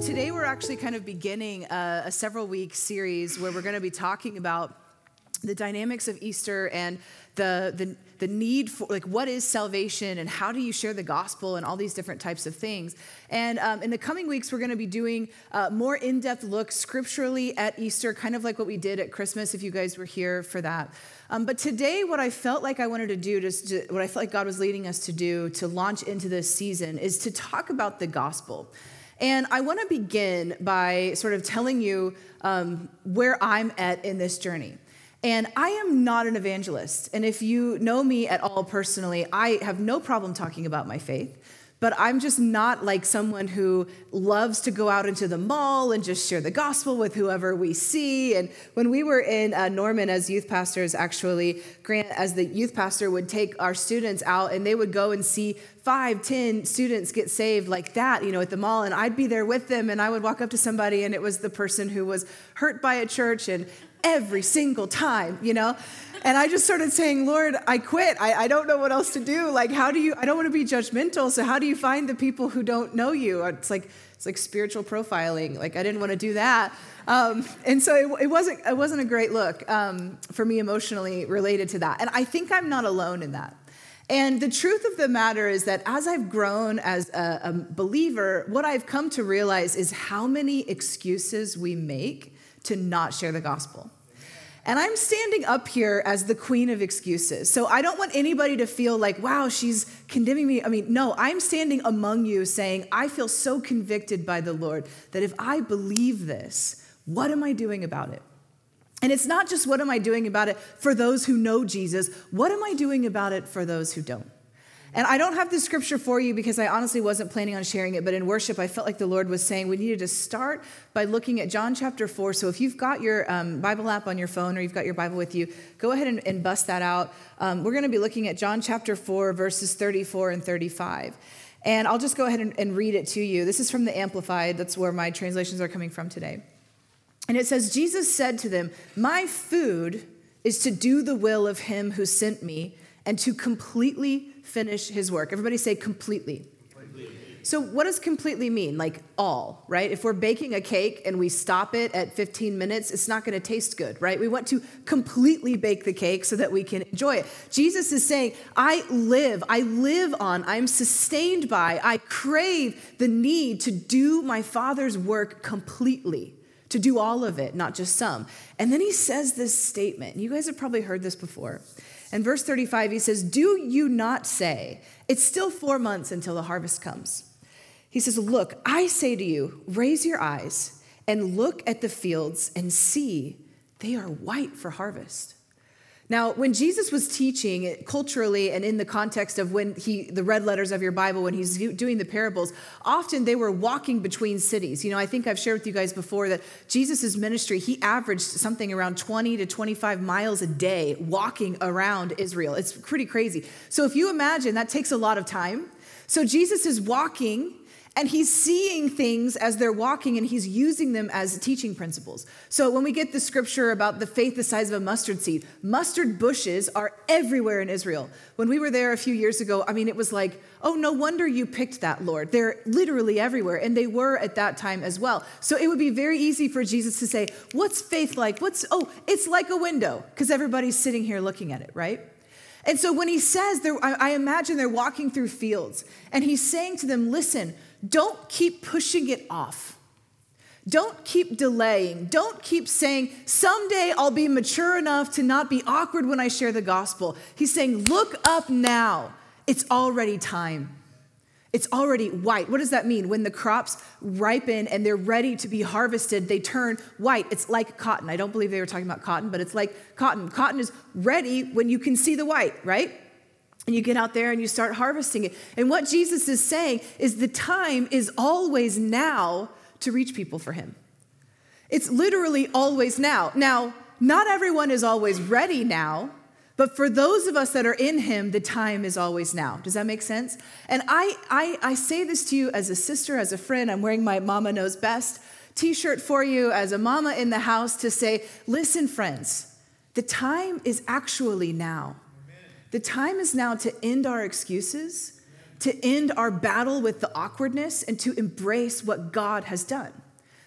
So today we're actually kind of beginning a several-week series where we're going to be talking about the dynamics of Easter and the need for, like, what is salvation and how do you share the gospel and all these different types of things. And in the coming weeks, we're going to be doing more in-depth looks scripturally at Easter, kind of like what we did at Christmas, if you guys were here for that. But today, what I felt like I wanted to do, what I felt like God was leading us to do to launch into this season, is to talk about the gospel. And I want to begin by sort of telling you where I'm at in this journey. And I am not an evangelist. And if you know me at all personally, I have no problem talking about my faith, but I'm just not like someone who loves to go out into the mall and just share the gospel with whoever we see. And when we were in Norman as youth pastors, actually, Grant as the youth pastor would take our students out and they would go and see 5, 10 students get saved like that, you know, at the mall, and I'd be there with them and I would walk up to somebody and it was the person who was hurt by a church and every single time, you know? And I just started saying, Lord, I quit. I don't know what else to do. Like, I don't want to be judgmental. So how do you find the people who don't know you? It's like spiritual profiling. Like, I didn't want to do that. And so it wasn't a great look for me emotionally related to that. And I think I'm not alone in that. And the truth of the matter is that as I've grown as a believer, what I've come to realize is how many excuses we make to not share the gospel. And I'm standing up here as the queen of excuses. So I don't want anybody to feel like, wow, she's condemning me. I mean, no, I'm standing among you saying, I feel so convicted by the Lord that if I believe this, what am I doing about it? And it's not just what am I doing about it for those who know Jesus. What am I doing about it for those who don't? And I don't have this scripture for you because I honestly wasn't planning on sharing it, but in worship, I felt like the Lord was saying we needed to start by looking at John chapter 4. So if you've got your Bible app on your phone or you've got your Bible with you, go ahead and bust that out. We're going to be looking at John chapter 4, verses 34 and 35. And I'll just go ahead and read it to you. This is from the Amplified. That's where my translations are coming from today. And it says, Jesus said to them, my food is to do the will of him who sent me and to completely finish his work. Everybody say completely. Completely. So what does completely mean? Like all, right? If we're baking a cake and we stop it at 15 minutes, it's not going to taste good, right? We want to completely bake the cake so that we can enjoy it. Jesus is saying, I live on, I'm sustained by, I crave the need to do my Father's work completely, to do all of it, not just some. And then he says this statement. You guys have probably heard this before. In verse 35, he says, do you not say, it's still 4 months until the harvest comes. He says, look, I say to you, raise your eyes and look at the fields and see they are white for harvest. Now, when Jesus was teaching culturally and in the context of when the red letters of your Bible, when he's doing the parables, often they were walking between cities. You know, I think I've shared with you guys before that Jesus' ministry, he averaged something around 20 to 25 miles a day walking around Israel. It's pretty crazy. So if you imagine, that takes a lot of time. So Jesus is walking and he's seeing things as they're walking and he's using them as teaching principles. So when we get the scripture about the faith the size of a mustard seed, mustard bushes are everywhere in Israel. When we were there a few years ago, I mean, it was like, oh, no wonder you picked that, Lord. They're literally everywhere. And they were at that time as well. So it would be very easy for Jesus to say, what's faith like? It's like a window because everybody's sitting here looking at it, right? And so when he says, I imagine they're walking through fields and he's saying to them, listen, don't keep pushing it off. Don't keep delaying. Don't keep saying, someday I'll be mature enough to not be awkward when I share the gospel. He's saying, look up now. It's already time. It's already white. What does that mean? When the crops ripen and they're ready to be harvested, they turn white. It's like cotton. I don't believe they were talking about cotton, but it's like cotton. Cotton is ready when you can see the white, right? And you get out there and you start harvesting it. And what Jesus is saying is the time is always now to reach people for him. It's literally always now. Now, not everyone is always ready now, but for those of us that are in him, the time is always now. Does that make sense? And I say this to you as a sister, as a friend. I'm wearing my Mama Knows Best t-shirt for you as a mama in the house to say, listen, friends, the time is actually now. The time is now to end our excuses, to end our battle with the awkwardness and to embrace what God has done.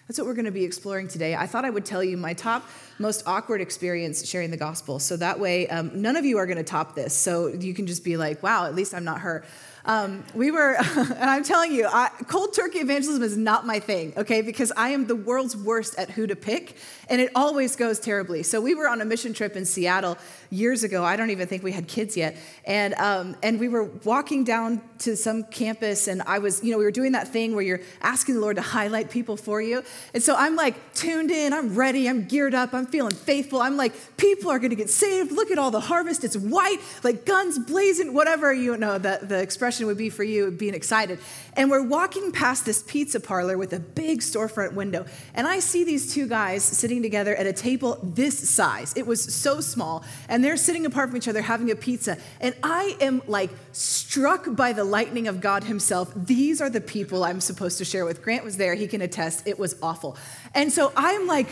That's what we're going to be exploring today. I thought I would tell you my top most awkward experience sharing the gospel. So that way, none of you are going to top this. So you can just be like, wow, at least I'm not her. And I'm telling you, cold turkey evangelism is not my thing, okay? Because I am the world's worst at who to pick, and it always goes terribly. So we were on a mission trip in Seattle years ago. I don't even think we had kids yet. And we were walking down to some campus, and I was, we were doing that thing where you're asking the Lord to highlight people for you. And so I'm like tuned in, I'm ready, I'm geared up, I'm feeling faithful. I'm like, people are going to get saved. Look at all the harvest. It's white, like guns blazing, whatever, the expression would be for you being excited. And we're walking past this pizza parlor with a big storefront window. And I see these two guys sitting together at a table this size. It was so small. And they're sitting apart from each other having a pizza. And I am like struck by the lightning of God himself. These are the people I'm supposed to share with. Grant was there. He can attest. It was awful. And so I'm like,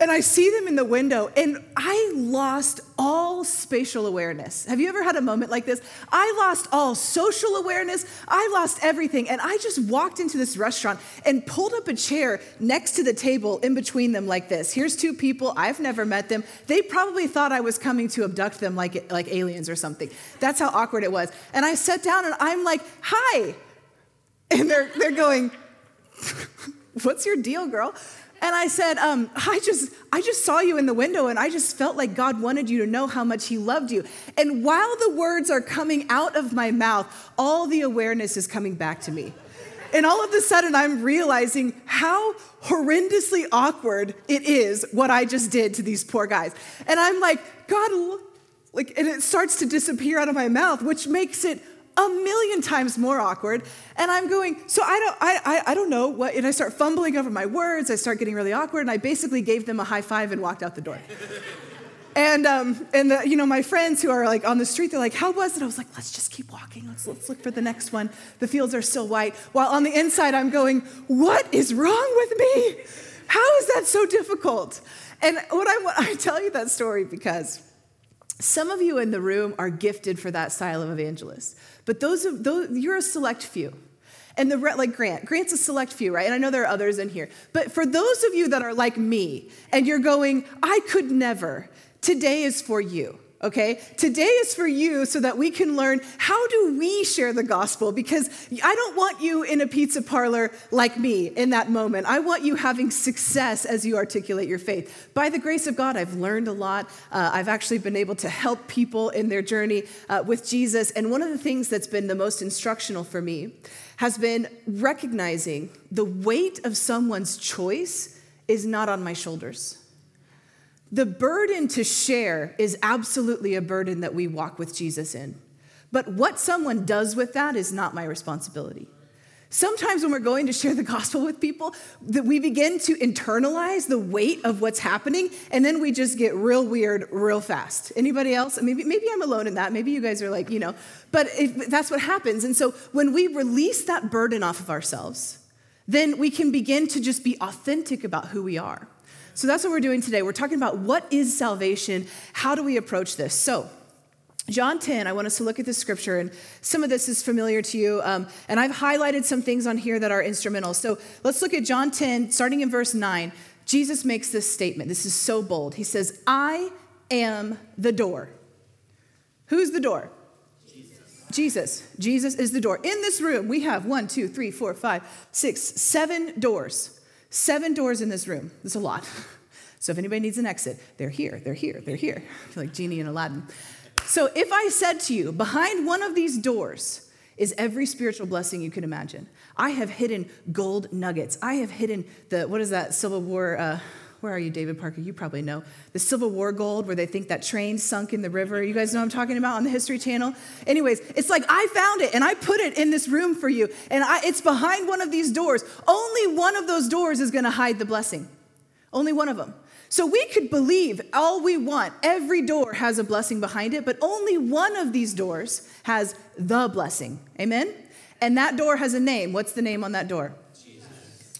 and I see them in the window and I lost all spatial awareness. Have you ever had a moment like this? I lost all social awareness. I lost everything. And I just walked into this restaurant and pulled up a chair next to the table in between them like this. Here's two people. I've never met them. They probably thought I was coming to abduct them like aliens or something. That's how awkward it was. And I sat down and I'm like, hi. And they're going, what's your deal, girl? And I said, I just saw you in the window and I just felt like God wanted you to know how much he loved you. And while the words are coming out of my mouth, all the awareness is coming back to me. And all of a sudden I'm realizing how horrendously awkward it is what I just did to these poor guys. And I'm like, God, and it starts to disappear out of my mouth, which makes it a million times more awkward. And I'm going, so I don't know what, and I start fumbling over my words. I start getting really awkward. And I basically gave them a high five and walked out the door. And my friends who are like on the street, they're like, how was it? I was like, let's just keep walking. Let's look for the next one. The fields are still white. While on the inside, I'm going, what is wrong with me? How is that so difficult? And what I tell you that story because some of you in the room are gifted for that style of evangelist, but those you're a select few. And Grant's a select few, right? And I know there are others in here, but for those of you that are like me and you're going, I could never, today is for you. Okay, today is for you so that we can learn how do we share the gospel, because I don't want you in a pizza parlor like me in that moment. I want you having success as you articulate your faith. By the grace of God, I've learned a lot. I've actually been able to help people in their journey with Jesus. And one of the things that's been the most instructional for me has been recognizing the weight of someone's choice is not on my shoulders. The burden to share is absolutely a burden that we walk with Jesus in. But what someone does with that is not my responsibility. Sometimes when we're going to share the gospel with people, that we begin to internalize the weight of what's happening, and then we just get real weird real fast. Anybody else? Maybe I'm alone in that. Maybe you guys are like, but that's what happens. And so when we release that burden off of ourselves, then we can begin to just be authentic about who we are. So that's what we're doing today. We're talking about what is salvation? How do we approach this? So John 10, I want us to look at this scripture, and some of this is familiar to you. And I've highlighted some things on here that are instrumental. So let's look at John 10, starting in verse 9. Jesus makes this statement. This is so bold. He says, I am the door. Who's the door? Jesus. Jesus is the door. In this room, we have 7 doors. 7 doors in this room. That's a lot. So if anybody needs an exit, they're here, they're here, they're here. I feel like Genie and Aladdin. So if I said to you, behind one of these doors is every spiritual blessing you can imagine. I have hidden gold nuggets. I have hidden Civil War, where are you, David Parker? You probably know. The Civil War gold where they think that train sunk in the river. You guys know what I'm talking about on the History Channel? Anyways, it's like I found it and I put it in this room for you. And it's behind one of these doors. Only one of those doors is going to hide the blessing. Only one of them. So we could believe all we want. Every door has a blessing behind it, but only one of these doors has the blessing. Amen? And that door has a name. What's the name on that door? Jesus.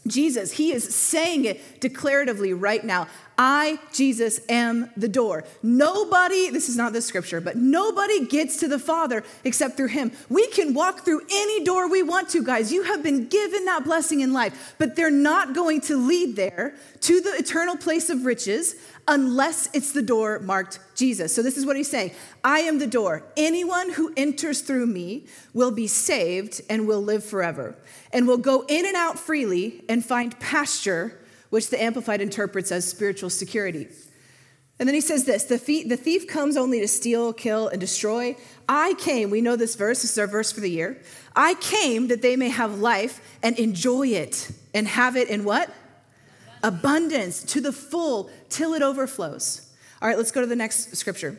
Jesus, he is saying it declaratively right now. I, Jesus, am the door. Nobody, this is not the scripture, but nobody gets to the Father except through him. We can walk through any door we want to, guys. You have been given that blessing in life, but they're not going to lead there to the eternal place of riches unless it's the door marked Jesus. So this is what he's saying. I am the door. Anyone who enters through me will be saved and will live forever and will go in and out freely and find pasture, which the Amplified interprets as spiritual security. And then he says this, the thief comes only to steal, kill, and destroy. I came, we know this verse, this is our verse for the year. I came that they may have life and enjoy it and have it in what? Abundance to the full till it overflows. All right, let's go to the next scripture.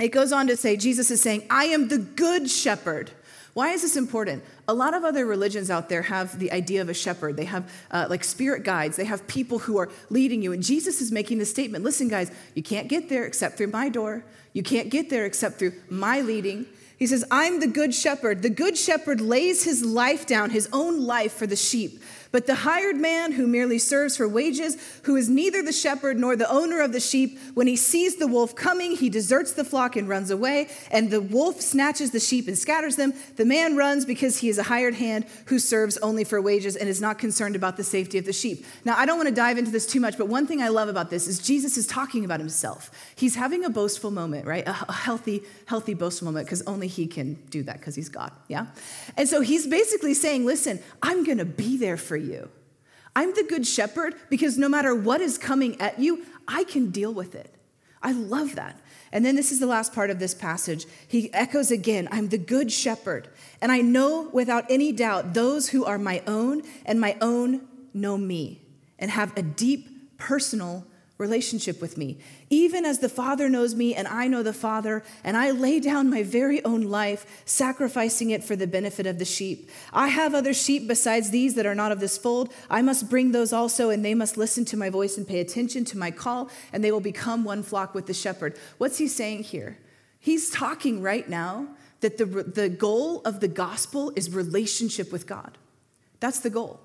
It goes on to say, Jesus is saying, I am the good shepherd. Why is this important? A lot of other religions out there have the idea of a shepherd. They have like spirit guides. They have people who are leading you. And Jesus is making this statement. Listen, guys, you can't get there except through my door. You can't get there except through my leading. He says, I'm the good shepherd. The good shepherd lays his life down, his own life for the sheep. But the hired man who merely serves for wages, who is neither the shepherd nor the owner of the sheep, when he sees the wolf coming, he deserts the flock and runs away. And the wolf snatches the sheep and scatters them. The man runs because he is a hired hand who serves only for wages and is not concerned about the safety of the sheep. Now, I don't want to dive into this too much, but one thing I love about this is Jesus is talking about himself. He's having a boastful moment, right? A healthy boastful moment, because only he can do that because he's God, yeah? And so he's basically saying, listen, I'm going to be there for you. I'm the good shepherd because no matter what is coming at you, I can deal with it. I love that. And then this is the last part of this passage. He echoes again, I'm the good shepherd, and I know without any doubt those who are my own, and my own know me and have a deep personal relationship with me. Even as the Father knows me and I know the Father, and I lay down my very own life, sacrificing it for the benefit of the sheep. I have other sheep besides these that are not of this fold. I must bring those also, and they must listen to my voice and pay attention to my call, and they will become one flock with the shepherd. What's he saying here? He's talking right now that the goal of the gospel is relationship with God. That's the goal.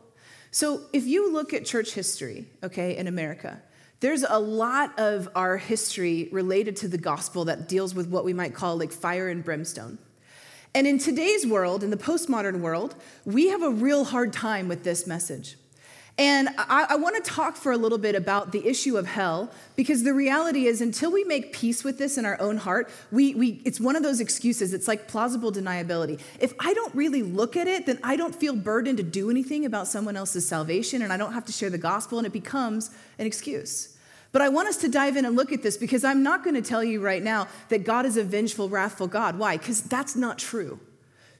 So if you look at church history, okay, in America, there's a lot of our history related to the gospel that deals with what we might call like fire and brimstone. And in today's world, in the postmodern world, we have a real hard time with this message. And I want to talk for a little bit about the issue of hell, because the reality is until we make peace with this in our own heart, we it's one of those excuses. It's like plausible deniability. If I don't really look at it, then I don't feel burdened to do anything about someone else's salvation, and I don't have to share the gospel, and it becomes an excuse. But I want us to dive in and look at this, because I'm not going to tell you right now that God is a vengeful, wrathful God. Why? Because that's not true.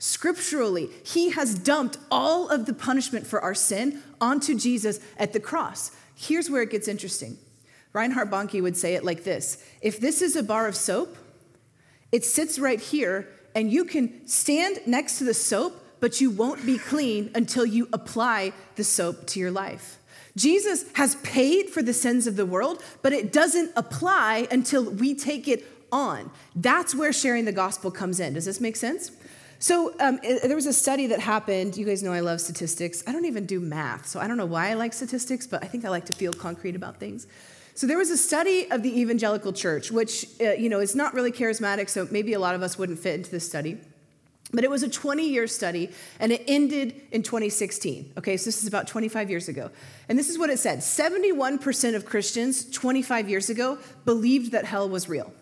Scripturally, he has dumped all of the punishment for our sin onto Jesus at the cross. Here's where it gets interesting. Reinhard Bonnke would say it like this. If this is a bar of soap, it sits right here, and you can stand next to the soap, but you won't be clean until you apply the soap to your life. Jesus has paid for the sins of the world, but it doesn't apply until we take it on. That's where sharing the gospel comes in. Does this make sense? So there was a study that happened. You guys know I love statistics. I don't even do math, so I don't know why I like statistics, but I think I like to feel concrete about things. So there was a study of the evangelical church, which is not really charismatic, so maybe a lot of us wouldn't fit into this study. But it was a 20-year study, and it ended in 2016. Okay, so this is about 25 years ago. And this is what it said. 71% of Christians 25 years ago believed that hell was real.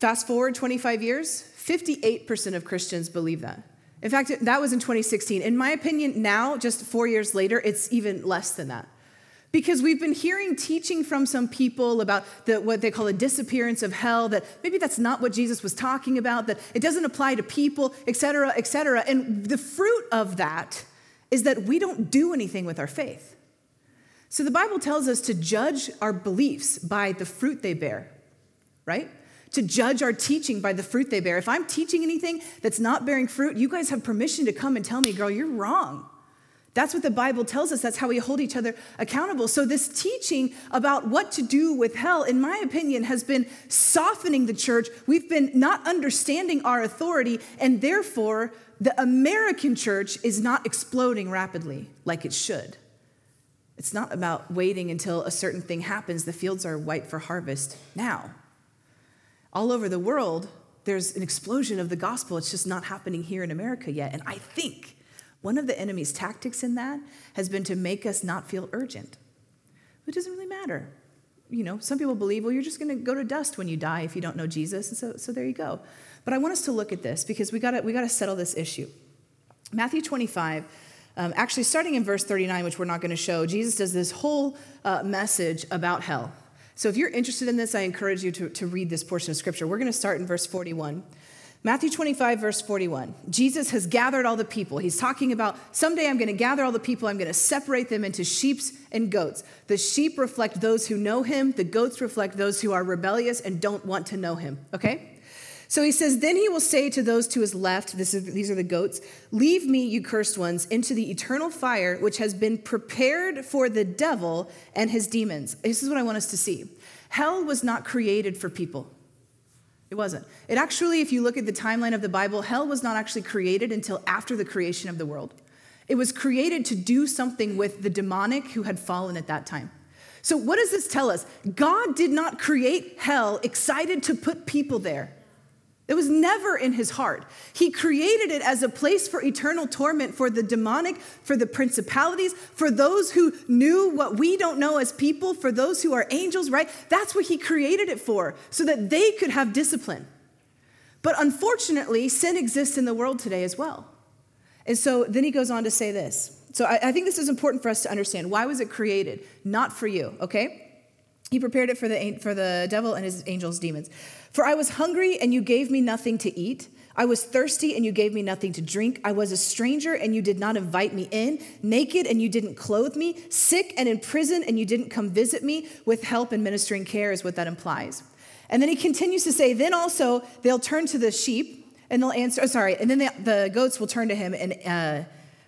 Fast forward 25 years, 58% of Christians believe that. In fact, that was in 2016. In my opinion, now, just 4 years later, it's even less than that. Because we've been hearing teaching from some people about what they call a disappearance of hell, that maybe that's not what Jesus was talking about, that it doesn't apply to people, et cetera, et cetera. And the fruit of that is that we don't do anything with our faith. So the Bible tells us to judge our beliefs by the fruit they bear, right? To judge our teaching by the fruit they bear. If I'm teaching anything that's not bearing fruit, you guys have permission to come and tell me, girl, you're wrong. That's what the Bible tells us. That's how we hold each other accountable. So this teaching about what to do with hell, in my opinion, has been softening the church. We've been not understanding our authority, and therefore the American church is not exploding rapidly like it should. It's not about waiting until a certain thing happens. The fields are ripe for harvest now. All over the world, there's an explosion of the gospel. It's just not happening here in America yet. And I think one of the enemy's tactics in that has been to make us not feel urgent. It doesn't really matter. You know, some people believe, well, you're just going to go to dust when you die if you don't know Jesus. And so there you go. But I want us to look at this because we got to settle this issue. Matthew 25, actually starting in verse 39, which we're not going to show, Jesus does this whole message about hell. So if you're interested in this, I encourage you to read this portion of Scripture. We're going to start in verse 41. Matthew 25, verse 41. Jesus has gathered all the people. He's talking about, someday I'm going to gather all the people. I'm going to separate them into sheep and goats. The sheep reflect those who know him. The goats reflect those who are rebellious and don't want to know him. Okay? So he says, then he will say to those to his left, these are the goats, leave me, you cursed ones, into the eternal fire, which has been prepared for the devil and his demons. This is what I want us to see. Hell was not created for people. It wasn't. It actually, if you look at the timeline of the Bible, hell was not actually created until after the creation of the world. It was created to do something with the demonic who had fallen at that time. So what does this tell us? God did not create hell excited to put people there. It was never in his heart. He created it as a place for eternal torment, for the demonic, for the principalities, for those who knew what we don't know as people, for those who are angels, right? That's what he created it for, so that they could have discipline. But unfortunately, sin exists in the world today as well. And so then he goes on to say this. So I think this is important for us to understand. Why was it created? Not for you, okay? He prepared it for the devil and his angels, demons. For I was hungry, and you gave me nothing to eat. I was thirsty, and you gave me nothing to drink. I was a stranger, and you did not invite me in. Naked, and you didn't clothe me. Sick and in prison, and you didn't come visit me. With help and ministering care is what that implies. And then he continues to say, then also they'll turn to the sheep, and they'll answer, the goats will turn to him. And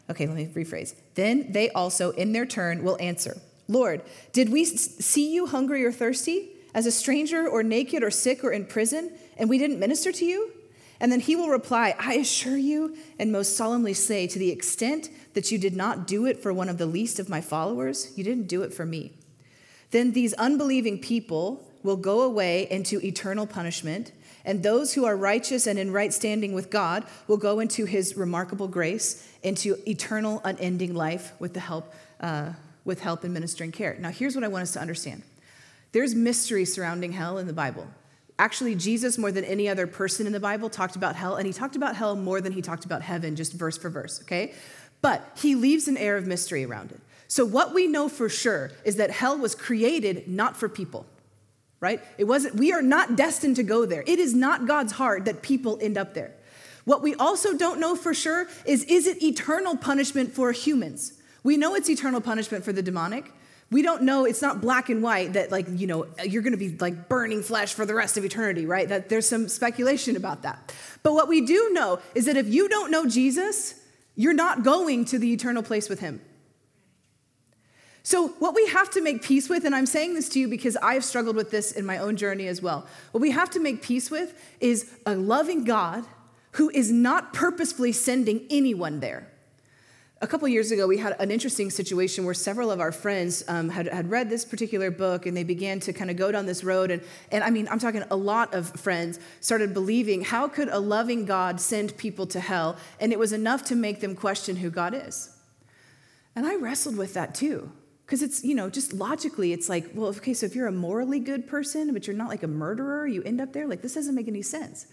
okay, let me rephrase. Then they also, in their turn, will answer, Lord, did we see you hungry or thirsty, as a stranger or naked or sick or in prison, and we didn't minister to you? And then he will reply, I assure you and most solemnly say, to the extent that you did not do it for one of the least of my followers, you didn't do it for me. Then these unbelieving people will go away into eternal punishment, and those who are righteous and in right standing with God will go into his remarkable grace, into eternal unending life with the help and ministering care. Now, here's what I want us to understand. There's mystery surrounding hell in the Bible. Actually, Jesus, more than any other person in the Bible, talked about hell, and he talked about hell more than he talked about heaven, just verse for verse, okay? But he leaves an air of mystery around it. So what we know for sure is that hell was created not for people, right? It wasn't. We are not destined to go there. It is not God's heart that people end up there. What we also don't know for sure is it eternal punishment for humans? We know it's eternal punishment for the demonic. We don't know, it's not black and white that, like, you know, you're going to be like burning flesh for the rest of eternity, right? That there's some speculation about that. But what we do know is that if you don't know Jesus, you're not going to the eternal place with him. So what we have to make peace with, and I'm saying this to you because I've struggled with this in my own journey as well. What we have to make peace with is a loving God who is not purposefully sending anyone there. A couple years ago, we had an interesting situation where several of our friends had read this particular book, and they began to kind of go down this road. And I mean, I'm talking a lot of friends started believing, how could a loving God send people to hell? And it was enough to make them question who God is. And I wrestled with that too, because it's, you know, just logically, it's like, well, okay, so if you're a morally good person, but you're not like a murderer, you end up there, like this doesn't make any sense.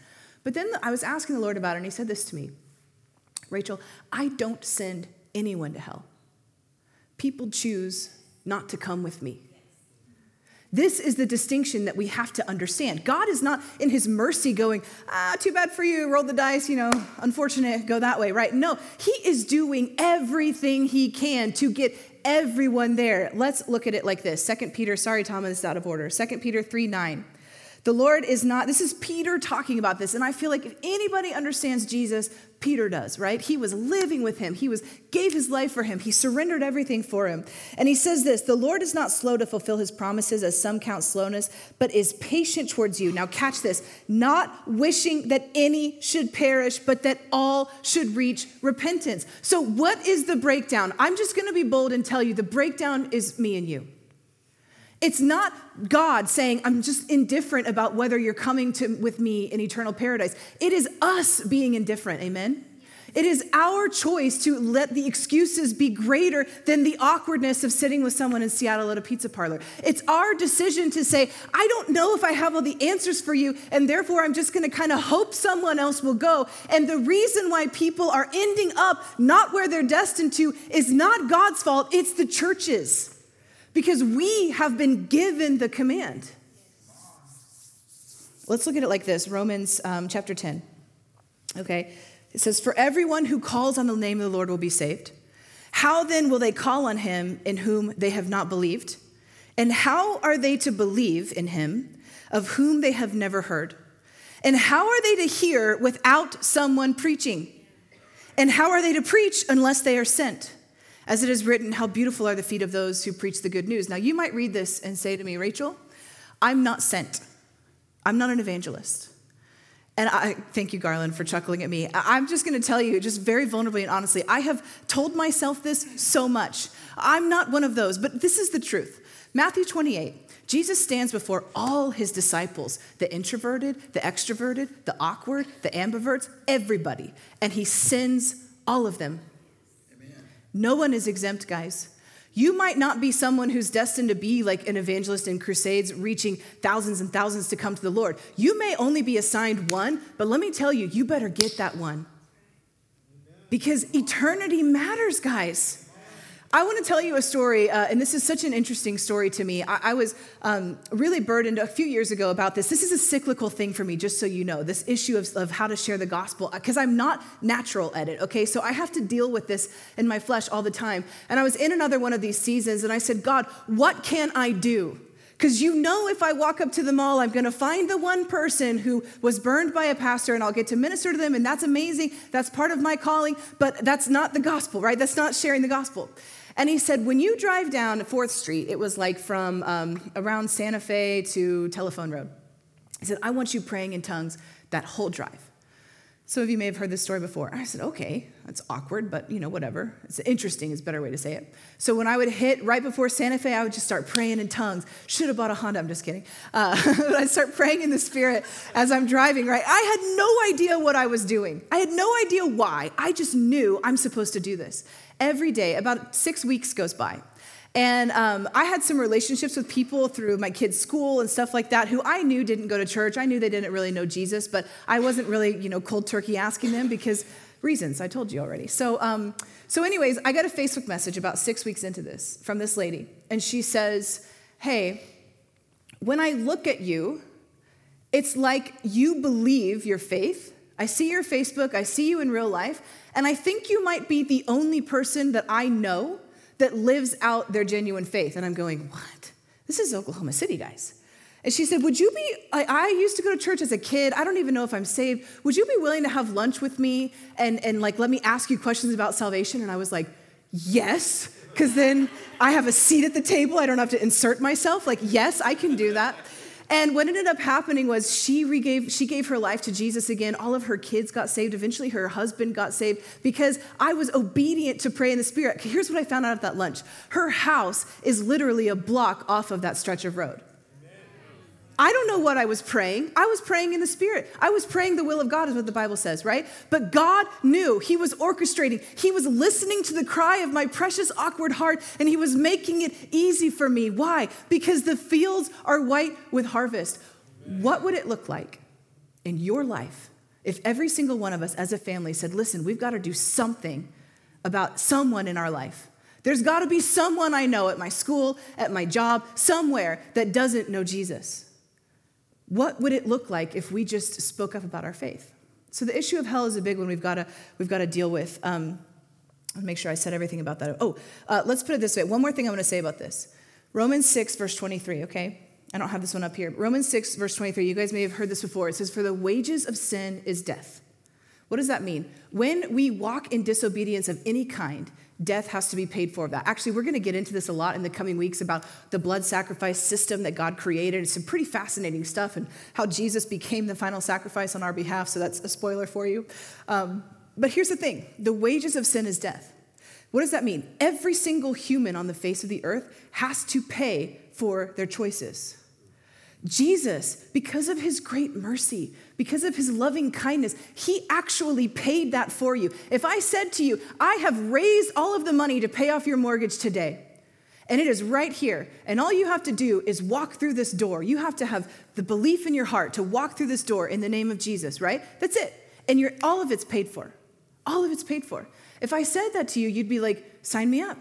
But then I was asking the Lord about it, and he said this to me. Rachel, I don't send anyone to hell. People choose not to come with me. This is the distinction that we have to understand. God is not in his mercy going, too bad for you, roll the dice, you know, unfortunate, go that way, right? No, he is doing everything he can to get everyone there. Let's look at it like this. 2 Peter, sorry, Thomas, out of order. 2 Peter 3:9. The Lord is not, this is Peter talking about this, and I feel like if anybody understands Jesus, Peter does, right? He was living with him. He gave his life for him. He surrendered everything for him. And he says this, the Lord is not slow to fulfill his promises as some count slowness, but is patient towards you. Now catch this, not wishing that any should perish, but that all should reach repentance. So what is the breakdown? I'm just going to be bold and tell you the breakdown is me and you. It's not God saying, I'm just indifferent about whether you're coming with me in eternal paradise. It is us being indifferent, amen? It is our choice to let the excuses be greater than the awkwardness of sitting with someone in Seattle at a pizza parlor. It's our decision to say, I don't know if I have all the answers for you, and therefore I'm just going to kind of hope someone else will go. And the reason why people are ending up not where they're destined to is not God's fault, it's the church's. Because we have been given the command. Let's look at it like this, Romans chapter 10. Okay, it says, for everyone who calls on the name of the Lord will be saved. How then will they call on him in whom they have not believed? And how are they to believe in him of whom they have never heard? And how are they to hear without someone preaching? And how are they to preach unless they are sent? As it is written, how beautiful are the feet of those who preach the good news. Now, you might read this and say to me, Rachel, I'm not sent. I'm not an evangelist. And I thank you, Garland, for chuckling at me. I'm just going to tell you, just very vulnerably and honestly, I have told myself this so much. I'm not one of those, but this is the truth. Matthew 28, Jesus stands before all his disciples, the introverted, the extroverted, the awkward, the ambiverts, everybody. And he sends all of them. No one is exempt, guys. You might not be someone who's destined to be like an evangelist in crusades, reaching thousands and thousands to come to the Lord. You may only be assigned one, but let me tell you, you better get that one. Because eternity matters, guys. I want to tell you a story, and this is such an interesting story to me. I was really burdened a few years ago about this. This is a cyclical thing for me, just so you know, this issue of how to share the gospel, because I'm not natural at it, okay? So I have to deal with this in my flesh all the time. And I was in another one of these seasons, and I said, God, what can I do? Because you know if I walk up to the mall, I'm going to find the one person who was burned by a pastor, and I'll get to minister to them, and that's amazing. That's part of my calling, but that's not the gospel, right? That's not sharing the gospel. And he said, when you drive down 4th Street, it was like from around Santa Fe to Telephone Road. He said, I want you praying in tongues that whole drive. Some of you may have heard this story before. And I said, okay, that's awkward, but you know, whatever. It's interesting is a better way to say it. So when I would hit right before Santa Fe, I would just start praying in tongues. Should have bought a Honda, I'm just kidding. But I start praying in the Spirit as I'm driving, right? I had no idea what I was doing. I had no idea why. I just knew I'm supposed to do this. Every day, about 6 weeks goes by. And I had some relationships with people through my kids' school and stuff like that who I knew didn't go to church. I knew they didn't really know Jesus, but I wasn't really, cold turkey asking them because reasons. I told you already. So anyways, I got a Facebook message about 6 weeks into this from this lady. And she says, hey, when I look at you, it's like you believe your faith. I see your Facebook. I see you in real life. And I think you might be the only person that I know that lives out their genuine faith. And I'm going, what? This is Oklahoma City, guys. And she said, I used to go to church as a kid. I don't even know if I'm saved. Would you be willing to have lunch with me and let me ask you questions about salvation? And I was like, yes, because then I have a seat at the table. I don't have to insert myself. Like, yes, I can do that. And what ended up happening was she gave her life to Jesus again. All of her kids got saved. Eventually, her husband got saved because I was obedient to pray in the Spirit. Here's what I found out at that lunch. Her house is literally a block off of that stretch of road. I don't know what I was praying. I was praying in the Spirit. I was praying the will of God is what the Bible says, right? But God knew. He was orchestrating. He was listening to the cry of my precious, awkward heart, and he was making it easy for me. Why? Because the fields are white with harvest. What would it look like in your life if every single one of us as a family said, listen, we've got to do something about someone in our life. There's got to be someone I know at my school, at my job, somewhere that doesn't know Jesus. What would it look like if we just spoke up about our faith? So the issue of hell is a big one we've got to deal with. I'll make sure I said everything about that. Let's put it this way. One more thing I want to say about this. Romans 6, verse 23, okay? I don't have this one up here. Romans 6, verse 23. You guys may have heard this before. It says, "For the wages of sin is death." What does that mean? When we walk in disobedience of any kind, death has to be paid for of that. Actually, we're going to get into this a lot in the coming weeks about the blood sacrifice system that God created. It's some pretty fascinating stuff and how Jesus became the final sacrifice on our behalf. So that's a spoiler for you. But here's the thing. The wages of sin is death. What does that mean? Every single human on the face of the earth has to pay for their choices. Jesus, because of his great mercy, because of his loving kindness, he actually paid that for you. If I said to you, I have raised all of the money to pay off your mortgage today, and it is right here, and all you have to do is walk through this door. You have to have the belief in your heart to walk through this door in the name of Jesus, right? That's it. And all of it's paid for. All of it's paid for. If I said that to you, you'd be like, sign me up.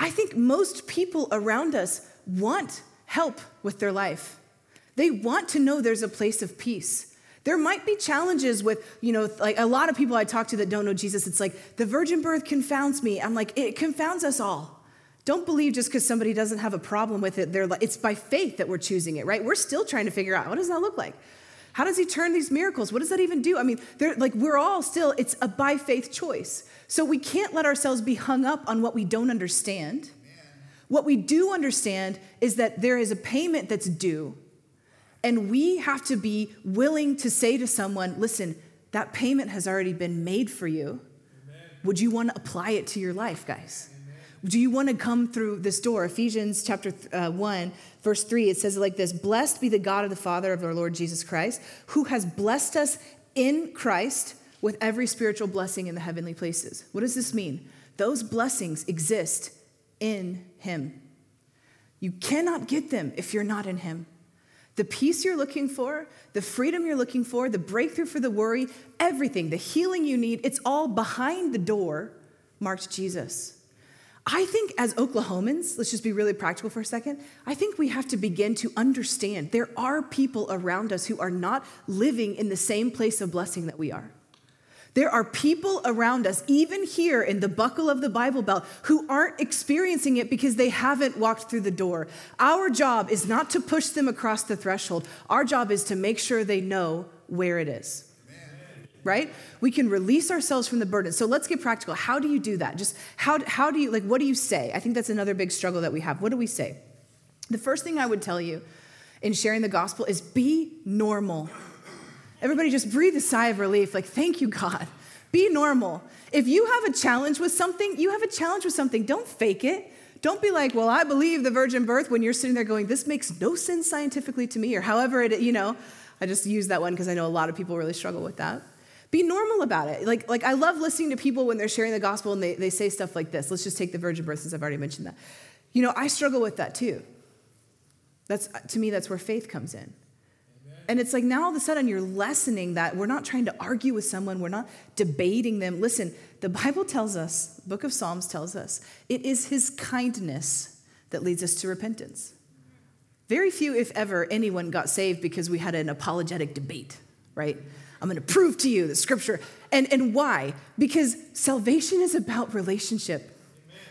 I think most people around us want help with their life. They want to know there's a place of peace. There might be challenges with, like a lot of people I talk to that don't know Jesus. It's like, the virgin birth confounds me. I'm like, it confounds us all. Don't believe just because somebody doesn't have a problem with it. It's by faith that we're choosing it, right? We're still trying to figure out, what does that look like? How does he turn these miracles? What does that even do? I mean, we're all still, it's a by faith choice. So we can't let ourselves be hung up on what we don't understand. What we do understand is that there is a payment that's due, and we have to be willing to say to someone, listen, that payment has already been made for you. Amen. Would you want to apply it to your life, guys? Amen. Do you want to come through this door? Ephesians chapter 1, verse 3, it says it like this, "Blessed be the God of the Father of our Lord Jesus Christ, who has blessed us in Christ with every spiritual blessing in the heavenly places." What does this mean? Those blessings exist in him. You cannot get them if you're not in him. The peace you're looking for, the freedom you're looking for, the breakthrough for the worry, everything, the healing you need, it's all behind the door marked Jesus. I think as Oklahomans, let's just be really practical for a second, I think we have to begin to understand there are people around us who are not living in the same place of blessing that we are. There are people around us, even here in the buckle of the Bible Belt, who aren't experiencing it because they haven't walked through the door. Our job is not to push them across the threshold. Our job is to make sure they know where it is. Amen. Right? We can release ourselves from the burden. So let's get practical. How do you do that? Just how do you, what do you say? I think that's another big struggle that we have. What do we say? The first thing I would tell you in sharing the gospel is be normal. Everybody just breathe a sigh of relief, like, thank you, God. Be normal. If you have a challenge with something, you have a challenge with something. Don't fake it. Don't be like, well, I believe the virgin birth when you're sitting there going, this makes no sense scientifically to me, or however it, I just use that one because I know a lot of people really struggle with that. Be normal about it. Like I love listening to people when they're sharing the gospel and they say stuff like this. Let's just take the virgin birth since I've already mentioned that. I struggle with that too. That's where faith comes in. And it's like now all of a sudden you're lessening that. We're not trying to argue with someone. We're not debating them. Listen, the Bible tells us, the book of Psalms tells us, it is his kindness that leads us to repentance. Very few, if ever, anyone got saved because we had an apologetic debate, right? I'm going to prove to you the scripture. And why? Because salvation is about relationship.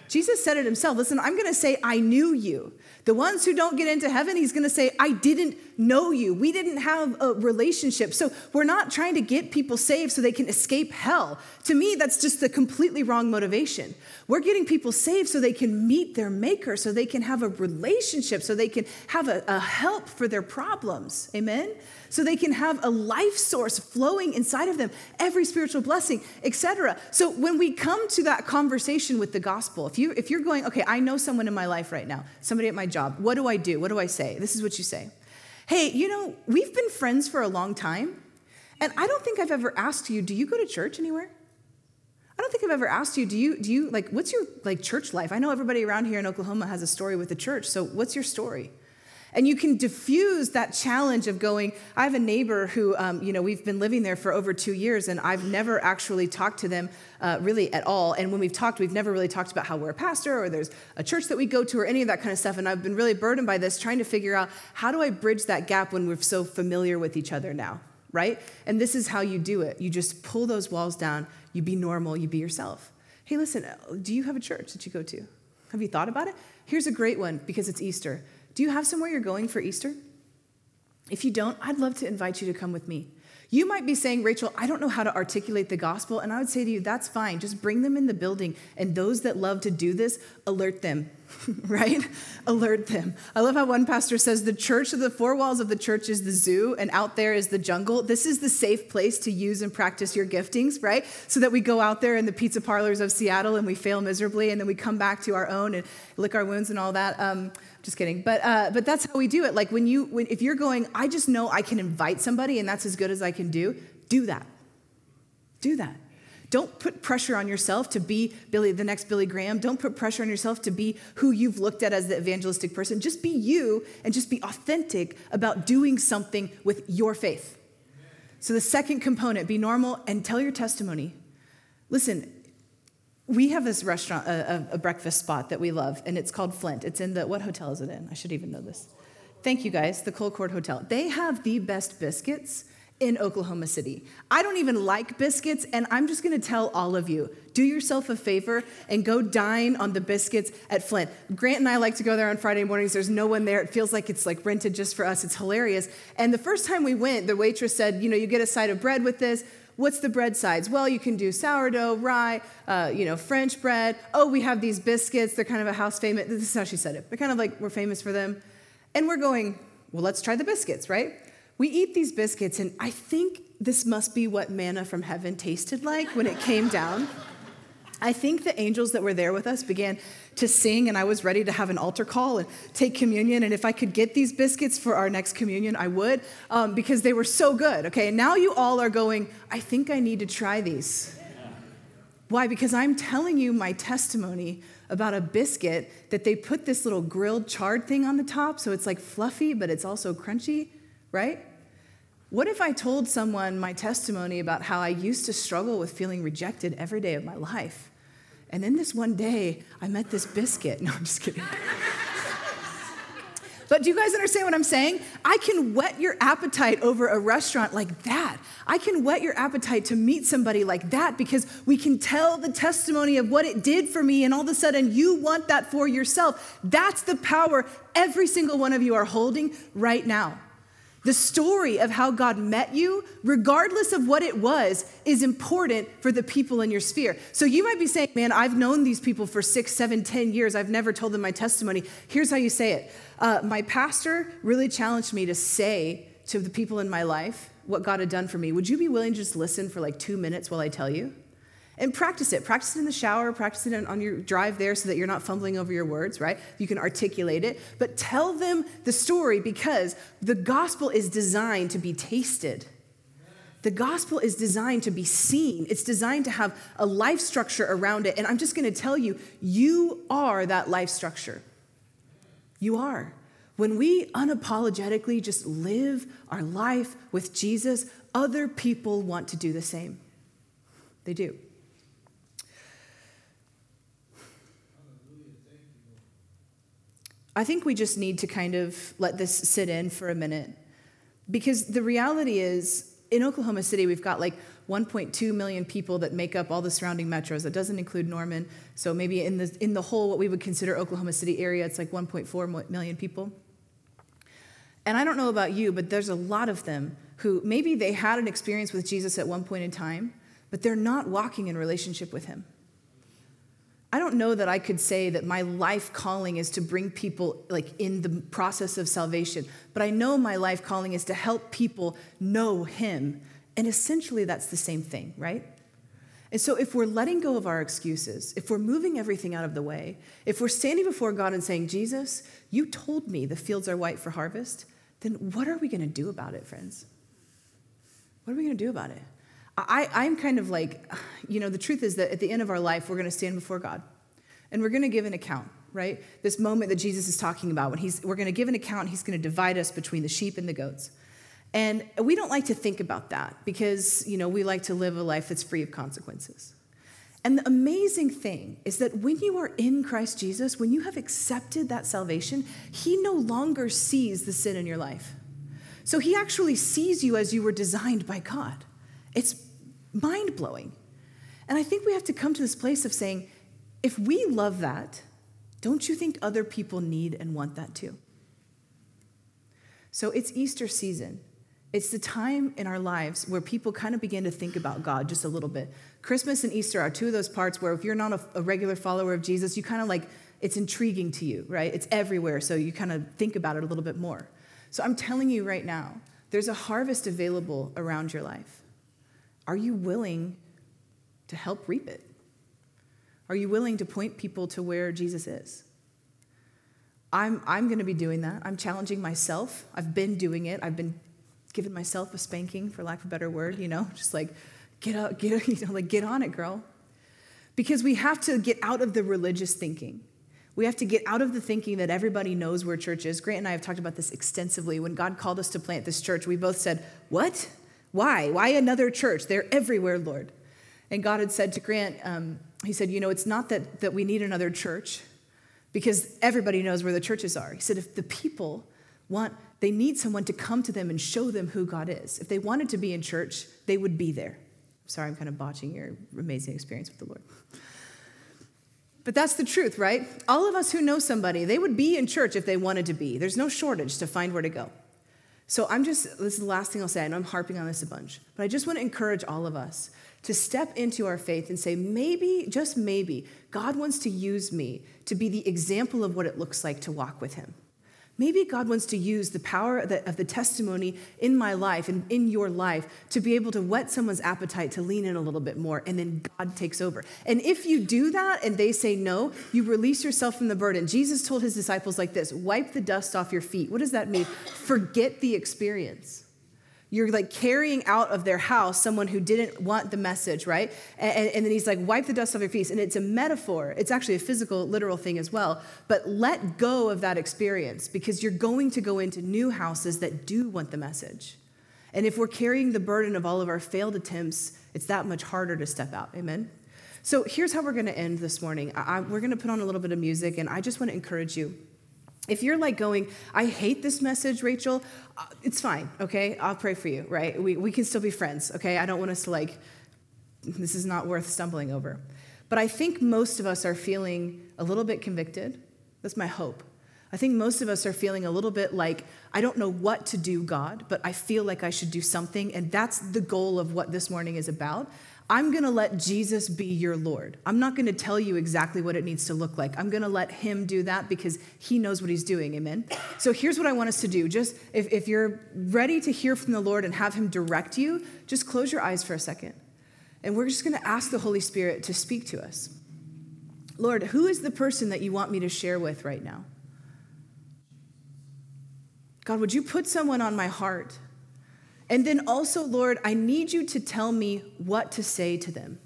Jesus said it himself. Listen, I'm going to say, I knew you. The ones who don't get into heaven, he's going to say, I didn't know you. We didn't have a relationship. So we're not trying to get people saved so they can escape hell. To me, that's just the completely wrong motivation. We're getting people saved so they can meet their maker, so they can have a relationship, so they can have a help for their problems. Amen? So they can have a life source flowing inside of them, every spiritual blessing, etc. So when we come to that conversation with the gospel, if you're going, okay, I know someone in my life right now, somebody at my job, what do I do? What do I say? This is what you say. Hey, we've been friends for a long time, and I don't think I've ever asked you, do you go to church anywhere? I don't think I've ever asked you, do you what's your church life? I know everybody around here in Oklahoma has a story with the church, so what's your story? And you can diffuse that challenge of going, I have a neighbor who, we've been living there for over 2 years, and I've never actually talked to them really at all. And when we've talked, we've never really talked about how we're a pastor or there's a church that we go to or any of that kind of stuff. And I've been really burdened by this, trying to figure out how do I bridge that gap when we're so familiar with each other now, right? And this is how you do it. You just pull those walls down. You be normal. You be yourself. Hey, listen, do you have a church that you go to? Have you thought about it? Here's a great one because it's Easter. Do you have somewhere you're going for Easter? If you don't, I'd love to invite you to come with me. You might be saying, Rachel, I don't know how to articulate the gospel. And I would say to you, that's fine. Just bring them in the building. And those that love to do this, alert them, right? Alert them. I love how one pastor says the church, of the four walls of the church is the zoo and out there is the jungle. This is the safe place to use and practice your giftings, right? So that we go out there in the pizza parlors of Seattle and we fail miserably. And then we come back to our own and lick our wounds and all that. Just kidding. But that's how we do it. Like if you're going, I just know I can invite somebody and that's as good as I can do that. Do that. Don't put pressure on yourself to be the next Billy Graham. Don't put pressure on yourself to be who you've looked at as the evangelistic person. Just be you and just be authentic about doing something with your faith. So the second component, be normal and tell your testimony. Listen, we have this restaurant, a breakfast spot that we love, and it's called Flint. It's in what hotel is it in? I should even know this. Thank you guys, the Colcord Hotel. They have the best biscuits in Oklahoma City. I don't even like biscuits, and I'm just gonna tell all of you, do yourself a favor and go dine on the biscuits at Flint. Grant and I like to go there on Friday mornings. There's no one there. It feels like it's like rented just for us. It's hilarious. And the first time we went, the waitress said, you get a side of bread with this. What's the bread sides? Well, you can do sourdough, rye, French bread. Oh, we have these biscuits. They're kind of a house famous. This is how she said it. They're kind of like we're famous for them. And we're going, well, let's try the biscuits, right? We eat these biscuits, and I think this must be what manna from heaven tasted like when it came down. I think the angels that were there with us began to sing, and I was ready to have an altar call and take communion. And if I could get these biscuits for our next communion, I would, because they were so good. Okay, and now you all are going, I think I need to try these. Yeah. Why? Because I'm telling you my testimony about a biscuit that they put this little grilled charred thing on the top, so it's like fluffy, but it's also crunchy, right? What if I told someone my testimony about how I used to struggle with feeling rejected every day of my life? And then this one day, I met this biscuit. No, I'm just kidding. But do you guys understand what I'm saying? I can whet your appetite over a restaurant like that. I can whet your appetite to meet somebody like that because we can tell the testimony of what it did for me, and all of a sudden, you want that for yourself. That's the power every single one of you are holding right now. The story of how God met you, regardless of what it was, is important for the people in your sphere. So you might be saying, man, I've known these people for 6, 7, 10 years. I've never told them my testimony. Here's how you say it. My pastor really challenged me to say to the people in my life what God had done for me. Would you be willing to just listen for 2 minutes while I tell you? And practice it. Practice it in the shower. Practice it on your drive there so that you're not fumbling over your words, right? You can articulate it. But tell them the story because the gospel is designed to be tasted. The gospel is designed to be seen. It's designed to have a life structure around it. And I'm just going to tell you, you are that life structure. You are. When we unapologetically just live our life with Jesus, other people want to do the same. They do. I think we just need to kind of let this sit in for a minute because the reality is in Oklahoma City, we've got 1.2 million people that make up all the surrounding metros. That doesn't include Norman. So maybe in the whole, what we would consider Oklahoma City area, it's 1.4 million people. And I don't know about you, but there's a lot of them who maybe they had an experience with Jesus at one point in time, but they're not walking in relationship with him. I don't know that I could say that my life calling is to bring people in the process of salvation, but I know my life calling is to help people know him. And essentially that's the same thing, right? And so if we're letting go of our excuses, if we're moving everything out of the way, if we're standing before God and saying, Jesus, you told me the fields are white for harvest, then what are we gonna do about it, friends? What are we gonna do about it? I'm kind of the truth is that at the end of our life, we're going to stand before God and we're going to give an account, right? This moment that Jesus is talking about when we're going to give an account, he's going to divide us between the sheep and the goats. And we don't like to think about that because, we like to live a life that's free of consequences. And the amazing thing is that when you are in Christ Jesus, when you have accepted that salvation, he no longer sees the sin in your life. So he actually sees you as you were designed by God. It's mind-blowing. And I think we have to come to this place of saying, if we love that, don't you think other people need and want that too? So it's Easter season. It's the time in our lives where people kind of begin to think about God just a little bit. Christmas and Easter are two of those parts where if you're not a regular follower of Jesus, you kind of like, it's intriguing to you, right? It's everywhere, so you kind of think about it a little bit more. So I'm telling you right now, there's a harvest available around your life. Are you willing to help reap it? Are you willing to point people to where Jesus is? I'm going to be doing that. I'm challenging myself. I've been doing it. I've been giving myself a spanking, for lack of a better word, you know, just like, get up, you know, like, get on it, girl. Because we have to get out of the religious thinking. We have to get out of the thinking that everybody knows where church is. Grant and I have talked about this extensively. When God called us to plant this church, we both said, what? Why? Why another church? They're everywhere, Lord. And God had said to Grant, he said, you know, it's not that we need another church because everybody knows where the churches are. He said, if the people they need someone to come to them and show them who God is. If they wanted to be in church, they would be there. Sorry, I'm kind of botching your amazing experience with the Lord. But that's the truth, right? All of us who know somebody, they would be in church if they wanted to be. There's no shortage to find where to go. So this is the last thing I'll say. I know I'm harping on this a bunch, but I just want to encourage all of us to step into our faith and say, maybe, just maybe, God wants to use me to be the example of what it looks like to walk with him. Maybe God wants to use the power of the testimony in my life and in your life to be able to whet someone's appetite to lean in a little bit more, and then God takes over. And if you do that and they say no, you release yourself from the burden. Jesus told his disciples like this, wipe the dust off your feet. What does that mean? Forget the experience. You're like carrying out of their house someone who didn't want the message, right? And then he's like, wipe the dust off your feet. And it's a metaphor. It's actually a physical, literal thing as well. But let go of that experience because you're going to go into new houses that do want the message. And if we're carrying the burden of all of our failed attempts, it's that much harder to step out. Amen? So here's how we're going to end this morning. We're going to put on a little bit of music, and I just want to encourage you. If you're like going, I hate this message, Rachel, it's fine, okay? I'll pray for you, right? We can still be friends, okay? I don't want us to like, this is not worth stumbling over. But I think most of us are feeling a little bit convicted. That's my hope. I think most of us are feeling a little bit like, I don't know what to do, God, but I feel like I should do something, and that's the goal of what this morning is about. I'm going to let Jesus be your Lord. I'm not going to tell you exactly what it needs to look like. I'm going to let him do that because he knows what he's doing. Amen. So here's what I want us to do. Just if you're ready to hear from the Lord and have him direct you, just close your eyes for a second. And we're just going to ask the Holy Spirit to speak to us. Lord, who is the person that you want me to share with right now? God, would you put someone on my heart? And then also, Lord, I need you to tell me what to say to them.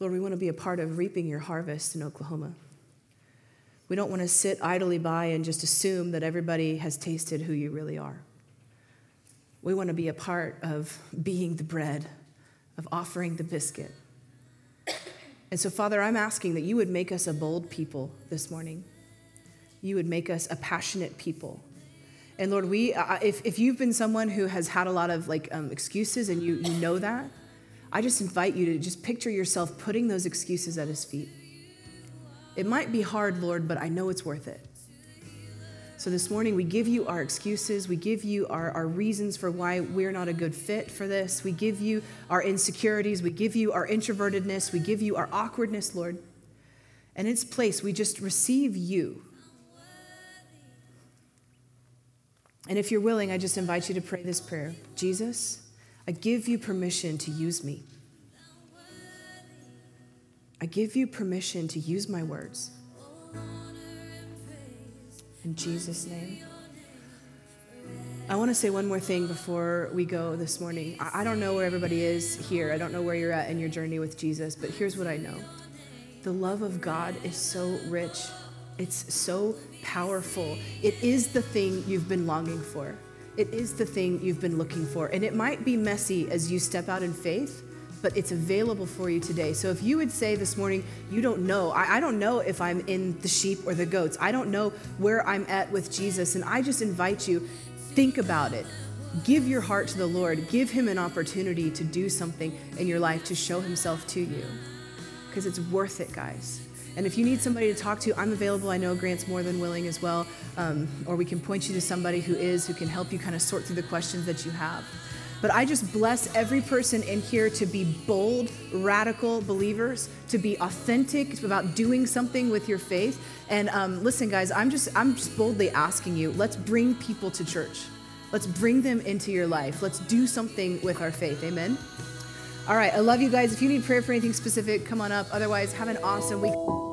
Lord, we want to be a part of reaping your harvest in Oklahoma. We don't want to sit idly by and just assume that everybody has tasted who you really are. We want to be a part of being the bread, of offering the biscuit. And so, Father, I'm asking that you would make us a bold people this morning. You would make us a passionate people. And Lord, if you've been someone who has had a lot of excuses and you know that, I just invite you to just picture yourself putting those excuses at his feet. It might be hard, Lord, but I know it's worth it. So this morning, we give you our excuses. We give you our reasons for why we're not a good fit for this. We give you our insecurities. We give you our introvertedness. We give you our awkwardness, Lord. And in its place, we just receive you. And if you're willing, I just invite you to pray this prayer. Jesus, I give you permission to use me. I give you permission to use my words. In Jesus' name. I want to say one more thing before we go this morning. I don't know where everybody is here. I don't know where you're at in your journey with Jesus, but here's what I know. The love of God is so rich. It's so powerful. It is the thing you've been longing for. It is the thing you've been looking for. And it might be messy as you step out in faith, but it's available for you today. So if you would say this morning, you don't know. I don't know if I'm in the sheep or the goats. I don't know where I'm at with Jesus. And I just invite you, Think about it. Give your heart to the Lord. Give him an opportunity to do something in your life, to show himself to you, because it's worth it, guys. And if you need somebody to talk to, I'm available. I know Grant's more than willing as well. Or we can point you to somebody who can help you kind of sort through the questions that you have. But I just bless every person in here to be bold, radical believers, to be authentic about doing something with your faith. And listen, guys, I'm just boldly asking you, let's bring people to church. Let's bring them into your life. Let's do something with our faith. Amen? All right, I love you guys. If you need prayer for anything specific, come on up. Otherwise, have an awesome week.